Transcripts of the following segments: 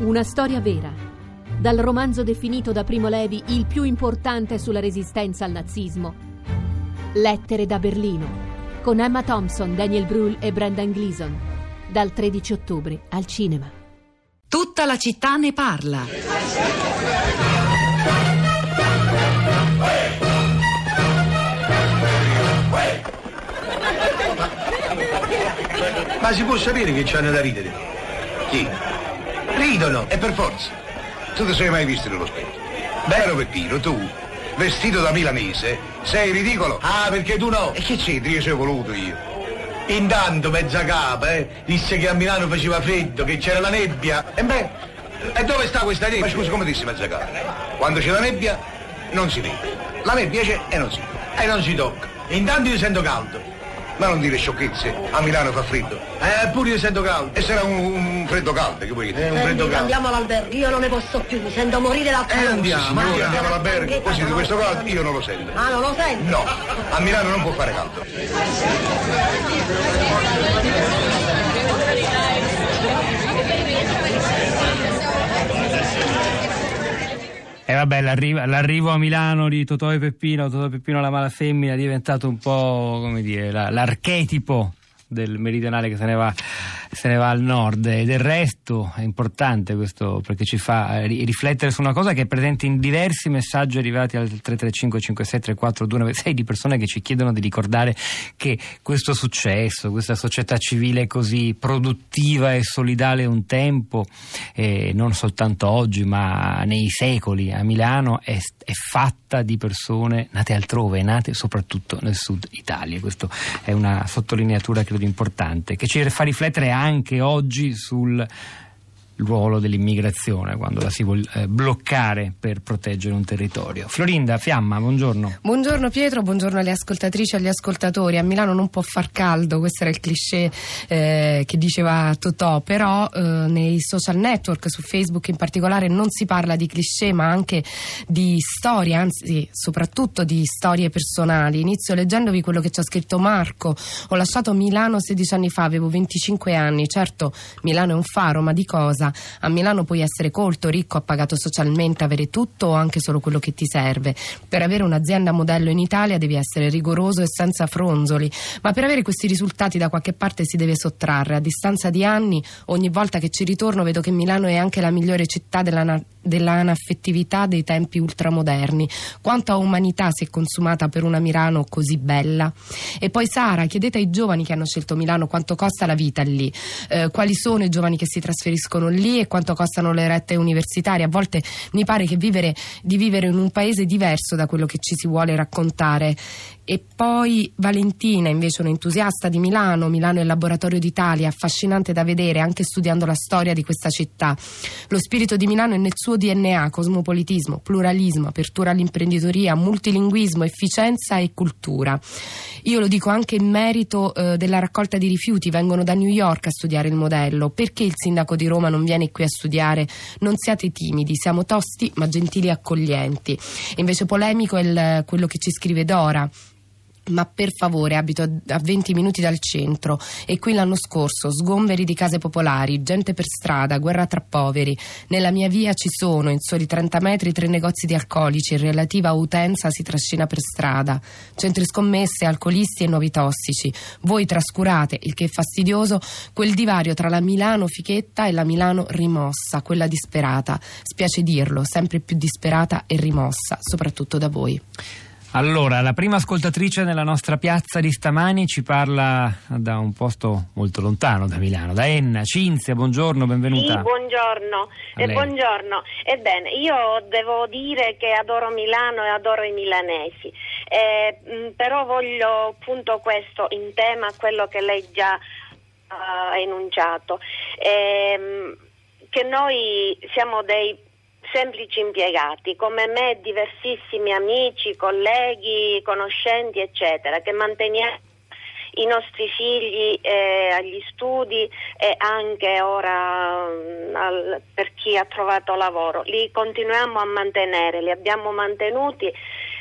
Una storia vera, dal romanzo definito da Primo Levi il più importante sulla resistenza al nazismo, Lettere da Berlino, con Emma Thompson, Daniel Brühl e Brendan Gleeson, dal 13 ottobre al cinema. Tutta la città ne parla. Ma si può sapere che c'hanno da ridere? Chi? Ridono, è per forza. Tu ti sei mai visto nello specchio? Vero Peppino, tu, vestito da milanese, sei ridicolo. Ah, perché tu no? E che c'entri? Io ci ho voluto io. Intanto mezza capa, disse che a Milano faceva freddo, che c'era la nebbia. E beh, e dove sta questa nebbia? Ma scusa, come disse mezza capa? Quando c'è la nebbia, non si vede. La nebbia c'è e non si vede. E non si tocca. Intanto io sento caldo. Ma non dire sciocchezze, a Milano fa freddo. Pure io sento caldo. E sarà un freddo caldo, che vuoi dire? Un freddo caldo. Andiamo all'albergo, io non ne posso più, mi sento morire dal caldo. Andiamo all'albergo, così di questo caldo io non lo sento. Ah, non lo sento? No, a Milano non può fare caldo. E vabbè, l'arrivo a Milano di Totò e Peppino la mala femmina, è diventato un po', come dire, l'archetipo del meridionale che se ne va al nord. E del resto è importante questo, perché ci fa riflettere su una cosa che è presente in diversi messaggi arrivati al 335 56 34 296 di persone che ci chiedono di ricordare che questo successo, questa società civile così produttiva e solidale un tempo, non soltanto oggi ma nei secoli a Milano, è fatta di persone nate altrove, nate soprattutto nel sud Italia. Questo è una sottolineatura credo importante, che ci fa riflettere anche oggi sul ruolo dell'immigrazione quando la si vuole bloccare per proteggere un territorio. Florinda Fiamma, buongiorno. Buongiorno Pietro, buongiorno alle ascoltatrici e agli ascoltatori. A Milano non può far caldo, questo era il cliché che diceva Totò, però nei social network, su Facebook in particolare, non si parla di cliché ma anche di storie, anzi soprattutto di storie personali. Inizio leggendovi quello che ci ha scritto Marco. Ho lasciato Milano 16 anni fa, avevo 25 anni. Certo, Milano è un faro, ma di cosa? A Milano puoi essere colto, ricco, appagato socialmente, avere tutto o anche solo quello che ti serve. Per avere un'azienda modello in Italia devi essere rigoroso e senza fronzoli, ma per avere questi risultati da qualche parte si deve sottrarre. A distanza di anni, ogni volta che ci ritorno vedo che Milano è anche la migliore città dell'anaffettività dei tempi ultramoderni. Quanta umanità si è consumata per una Milano così bella. E poi Sara, chiedete ai giovani che hanno scelto Milano quanto costa la vita lì, quali sono i giovani che si trasferiscono lì e quanto costano le rette universitarie. A volte mi pare che vivere in un paese diverso da quello che ci si vuole raccontare. E poi Valentina, invece un'entusiasta di Milano. Milano è il laboratorio d'Italia, affascinante da vedere anche studiando la storia di questa città. Lo spirito di Milano è nel suo DNA: cosmopolitismo, pluralismo, apertura all'imprenditoria, multilinguismo, efficienza e cultura. Io lo dico anche in merito della raccolta di rifiuti. Vengono da New York a studiare il modello. Perché il sindaco di Roma non viene qui a studiare? Non siate timidi, siamo tosti ma gentili e accoglienti. E invece polemico è quello che ci scrive Dora. Ma per favore, abito a 20 minuti dal centro e qui l'anno scorso sgomberi di case popolari, gente per strada, guerra tra poveri. Nella mia via ci sono, in soli 30 metri, 3 negozi di alcolici. In relativa utenza si trascina per strada, centri scommesse, alcolisti e nuovi tossici. Voi trascurate, il che è fastidioso, quel divario tra la Milano fichetta e la Milano rimossa, quella disperata. Spiace dirlo, sempre più disperata e rimossa, soprattutto da voi. Allora, la prima ascoltatrice nella nostra piazza di stamani ci parla da un posto molto lontano da Milano, da Enna. Cinzia, buongiorno, benvenuta. Sì, buongiorno. Buongiorno. Ebbene, io devo dire che adoro Milano e adoro i milanesi. Però voglio appunto questo in tema a quello che lei già ha enunciato. Che noi siamo dei semplici impiegati, come me diversissimi amici, colleghi, conoscenti eccetera, che manteniamo i nostri figli agli studi e anche ora per chi ha trovato lavoro li continuiamo a mantenere, li abbiamo mantenuti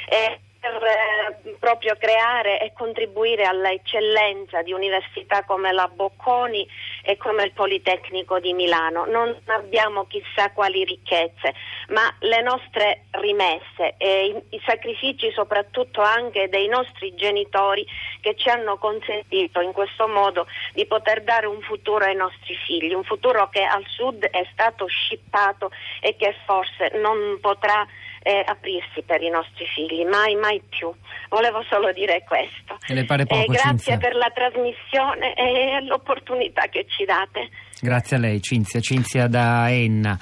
per proprio creare e contribuire all'eccellenza di università come la Bocconi è come il Politecnico di Milano, non abbiamo chissà quali ricchezze, ma le nostre rimesse e i sacrifici soprattutto anche dei nostri genitori che ci hanno consentito in questo modo di poter dare un futuro ai nostri figli, un futuro che al sud è stato scippato e che forse non potrà aprirsi per i nostri figli, mai mai più. Volevo solo dire questo. Le pare poco, grazie Cinzia, per la trasmissione e l'opportunità che ci date. Grazie a lei Cinzia. Cinzia da Enna.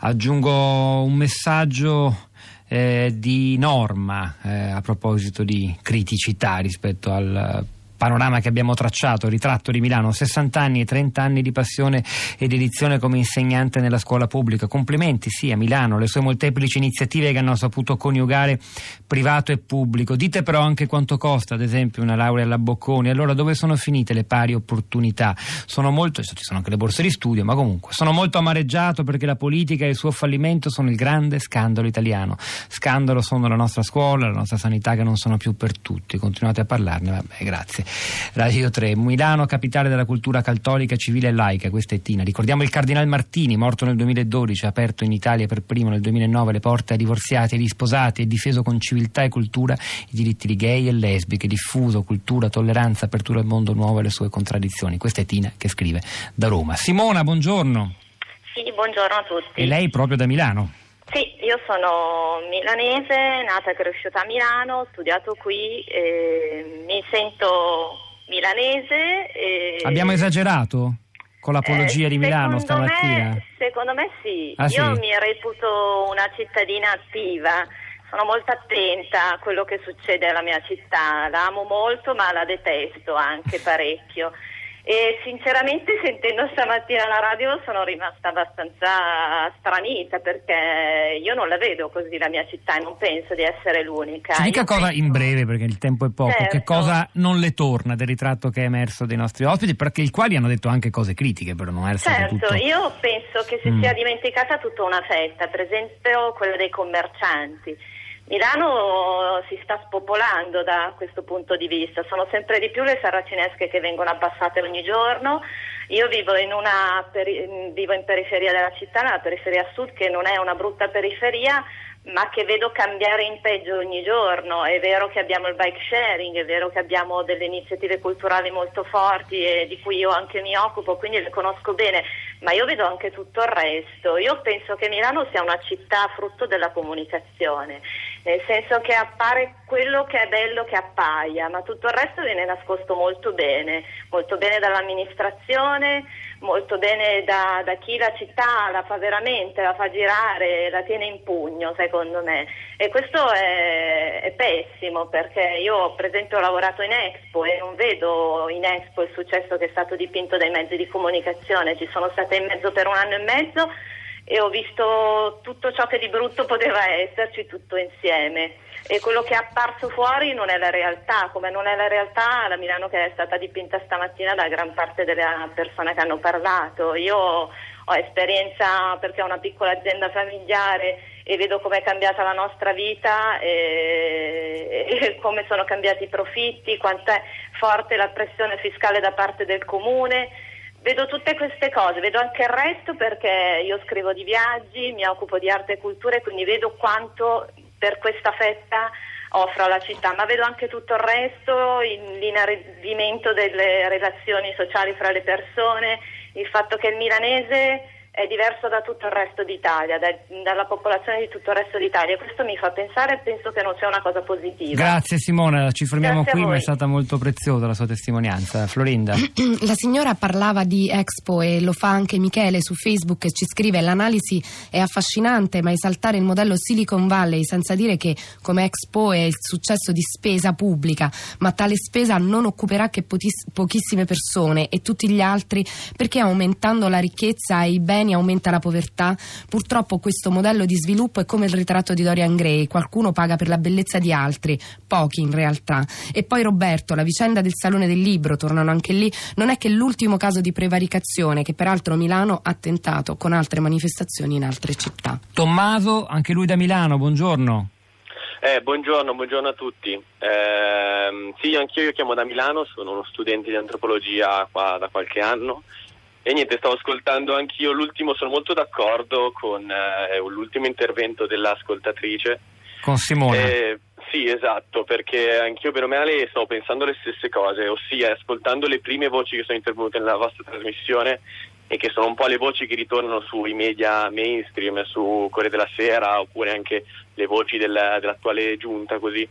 Aggiungo un messaggio di Norma a proposito di criticità rispetto al panorama che abbiamo tracciato, ritratto di Milano, 60 anni e 30 anni di passione e dedizione come insegnante nella scuola pubblica. Complimenti sì a Milano, le sue molteplici iniziative che hanno saputo coniugare privato e pubblico. Dite però anche quanto costa, ad esempio, una laurea alla Bocconi. Allora dove sono finite le pari opportunità? Sono molto, ci sono anche le borse di studio, ma comunque sono molto amareggiato perché la politica e il suo fallimento sono il grande scandalo italiano. Scandalo sono la nostra scuola, la nostra sanità che non sono più per tutti. Continuate a parlarne, vabbè, grazie. Radio 3, Milano, capitale della cultura cattolica, civile e laica. Questa è Tina. Ricordiamo il Cardinal Martini, morto nel 2012, aperto in Italia per primo nel 2009 le porte ai divorziati e agli sposati e difeso con civiltà e cultura i diritti di gay e lesbiche, diffuso cultura, tolleranza, apertura al mondo nuovo e le sue contraddizioni. Questa è Tina che scrive da Roma. Simona, buongiorno. Sì, buongiorno a tutti. E lei proprio da Milano? Sì, io sono milanese, nata e cresciuta a Milano, ho studiato qui, mi sento milanese. Abbiamo esagerato con l'apologia di Milano stamattina? Secondo me sì, io mi reputo una cittadina attiva, sono molto attenta a quello che succede alla mia città, la amo molto ma la detesto anche parecchio. E sinceramente sentendo stamattina la radio sono rimasta abbastanza stranita perché io non la vedo così la mia città e non penso di essere l'unica. Ci dica cosa penso... in breve perché il tempo è poco, certo. Che cosa non le torna del ritratto che è emerso dei nostri ospiti, perché i quali hanno detto anche cose critiche però non è stato tutto. Certo, io penso che si sia dimenticata tutta una fetta, per esempio quella dei commercianti. Milano si sta spopolando da questo punto di vista, sono sempre di più le saracinesche che vengono abbassate ogni giorno. Io vivo in periferia della città, nella periferia sud, che non è una brutta periferia ma che vedo cambiare in peggio ogni giorno. È vero che abbiamo il bike sharing, è vero che abbiamo delle iniziative culturali molto forti e di cui io anche mi occupo, quindi le conosco bene, ma io vedo anche tutto il resto. Io penso che Milano sia una città frutto della comunicazione, nel senso che appare quello che è bello che appaia, ma tutto il resto viene nascosto molto bene dall'amministrazione, molto bene da chi la città la fa veramente, la fa girare, la tiene in pugno, secondo me. E questo è pessimo, perché io per esempio ho lavorato in Expo e non vedo in Expo il successo che è stato dipinto dai mezzi di comunicazione. Ci sono stata in mezzo per un anno e mezzo e ho visto tutto ciò che di brutto poteva esserci tutto insieme, e quello che è apparso fuori non è la realtà, come non è la realtà la Milano che è stata dipinta stamattina da gran parte delle persone che hanno parlato. Io ho esperienza perché ho una piccola azienda familiare e vedo com'è cambiata la nostra vita e come sono cambiati i profitti, quant'è forte la pressione fiscale da parte del comune. Vedo tutte queste cose, vedo anche il resto perché io scrivo di viaggi, mi occupo di arte e cultura e quindi vedo quanto per questa fetta offro alla città, ma vedo anche tutto il resto, l'inaridimento delle relazioni sociali fra le persone, il fatto che il milanese è diverso da tutto il resto d'Italia, dalla popolazione di tutto il resto d'Italia, e questo mi fa pensare e penso che non sia una cosa positiva. Grazie Simona, ci fermiamo qui, ma è stata molto preziosa la sua testimonianza. Florinda. La signora parlava di Expo e lo fa anche Michele su Facebook, che ci scrive: l'analisi è affascinante, ma esaltare il modello Silicon Valley senza dire che come Expo è il successo di spesa pubblica, ma tale spesa non occuperà che pochissime persone e tutti gli altri, perché aumentando la ricchezza e i beni aumenta la povertà. Purtroppo questo modello di sviluppo è come il ritratto di Dorian Gray: qualcuno paga per la bellezza di altri, pochi in realtà. E poi Roberto, la vicenda del Salone del Libro, tornano anche lì, non è che l'ultimo caso di prevaricazione che peraltro Milano ha tentato con altre manifestazioni in altre città. Tommaso, anche lui da Milano, buongiorno. Buongiorno a tutti. Sì, anch'io chiamo da Milano, sono uno studente di antropologia qua da qualche anno. E niente, stavo ascoltando anch'io l'ultimo, sono molto d'accordo con l'ultimo intervento dell'ascoltatrice. Con Simona. Sì, esatto, perché anch'io bene o male stavo pensando le stesse cose, ossia ascoltando le prime voci che sono intervenute nella vostra trasmissione e che sono un po' le voci che ritornano sui media mainstream, su Corriere della Sera, oppure anche le voci dell'attuale giunta, così.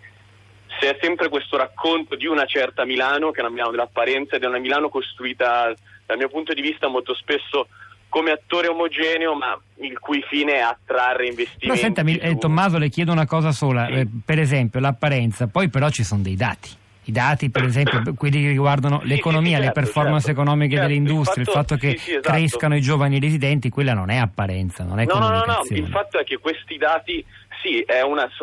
C'è sempre questo racconto di una certa Milano, che è una Milano dell'apparenza, ed è una Milano costruita dal mio punto di vista molto spesso come attore omogeneo, ma il cui fine è attrarre investimenti. Però senta, Tommaso, le chiedo una cosa sola, sì. Per esempio l'apparenza, poi però ci sono dei dati. I dati, per esempio, quelli che riguardano l'economia, sì, certo, le performance economiche delle industrie, il fatto che esatto, crescano i giovani residenti, quella non è apparenza, non è comunicazione. No, il fatto è che questi dati, sì,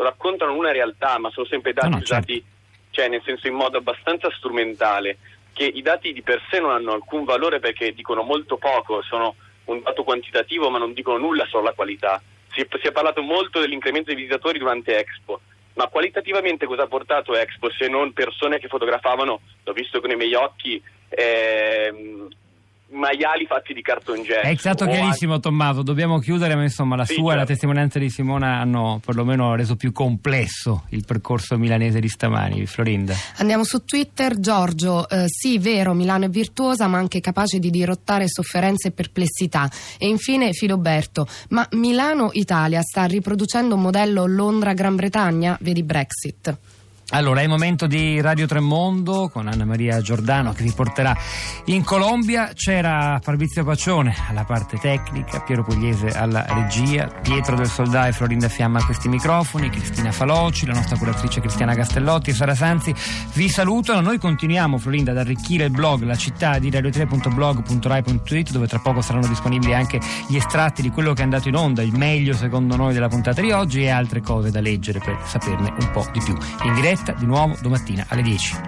raccontano una realtà, ma sono sempre dati usati, cioè nel senso in modo abbastanza strumentale, che i dati di per sé non hanno alcun valore perché dicono molto poco, sono un dato quantitativo ma non dicono nulla sulla qualità. Si è parlato molto dell'incremento dei visitatori durante Expo, ma qualitativamente cosa ha portato Expo se non persone che fotografavano, l'ho visto con i miei occhi, maiali fatti di cartongesso. È stato chiarissimo, Tommaso, dobbiamo chiudere, ma insomma la sua e la testimonianza di Simona hanno perlomeno reso più complesso il percorso milanese di stamani. Florinda, andiamo su Twitter. Giorgio, sì, vero, Milano è virtuosa ma anche capace di dirottare sofferenze e perplessità. E infine Filoberto, ma Milano-Italia sta riproducendo un modello Londra-Gran Bretagna? Vedi Brexit. Allora, è il momento di Radio Tre Mondo con Anna Maria Giordano che vi porterà in Colombia. C'era Fabrizio Pacione alla parte tecnica, Piero Pugliese alla regia, Pietro del Soldà e Florinda Fiamma a questi microfoni, Cristina Faloci, la nostra curatrice Cristiana Castellotti e Sara Sanzi vi salutano. Noi continuiamo, Florinda, ad arricchire il blog, la città di radio3.blog.rai.it, dove tra poco saranno disponibili anche gli estratti di quello che è andato in onda, il meglio secondo noi della puntata di oggi, e altre cose da leggere per saperne un po' di più. In diretta di nuovo domattina alle 10.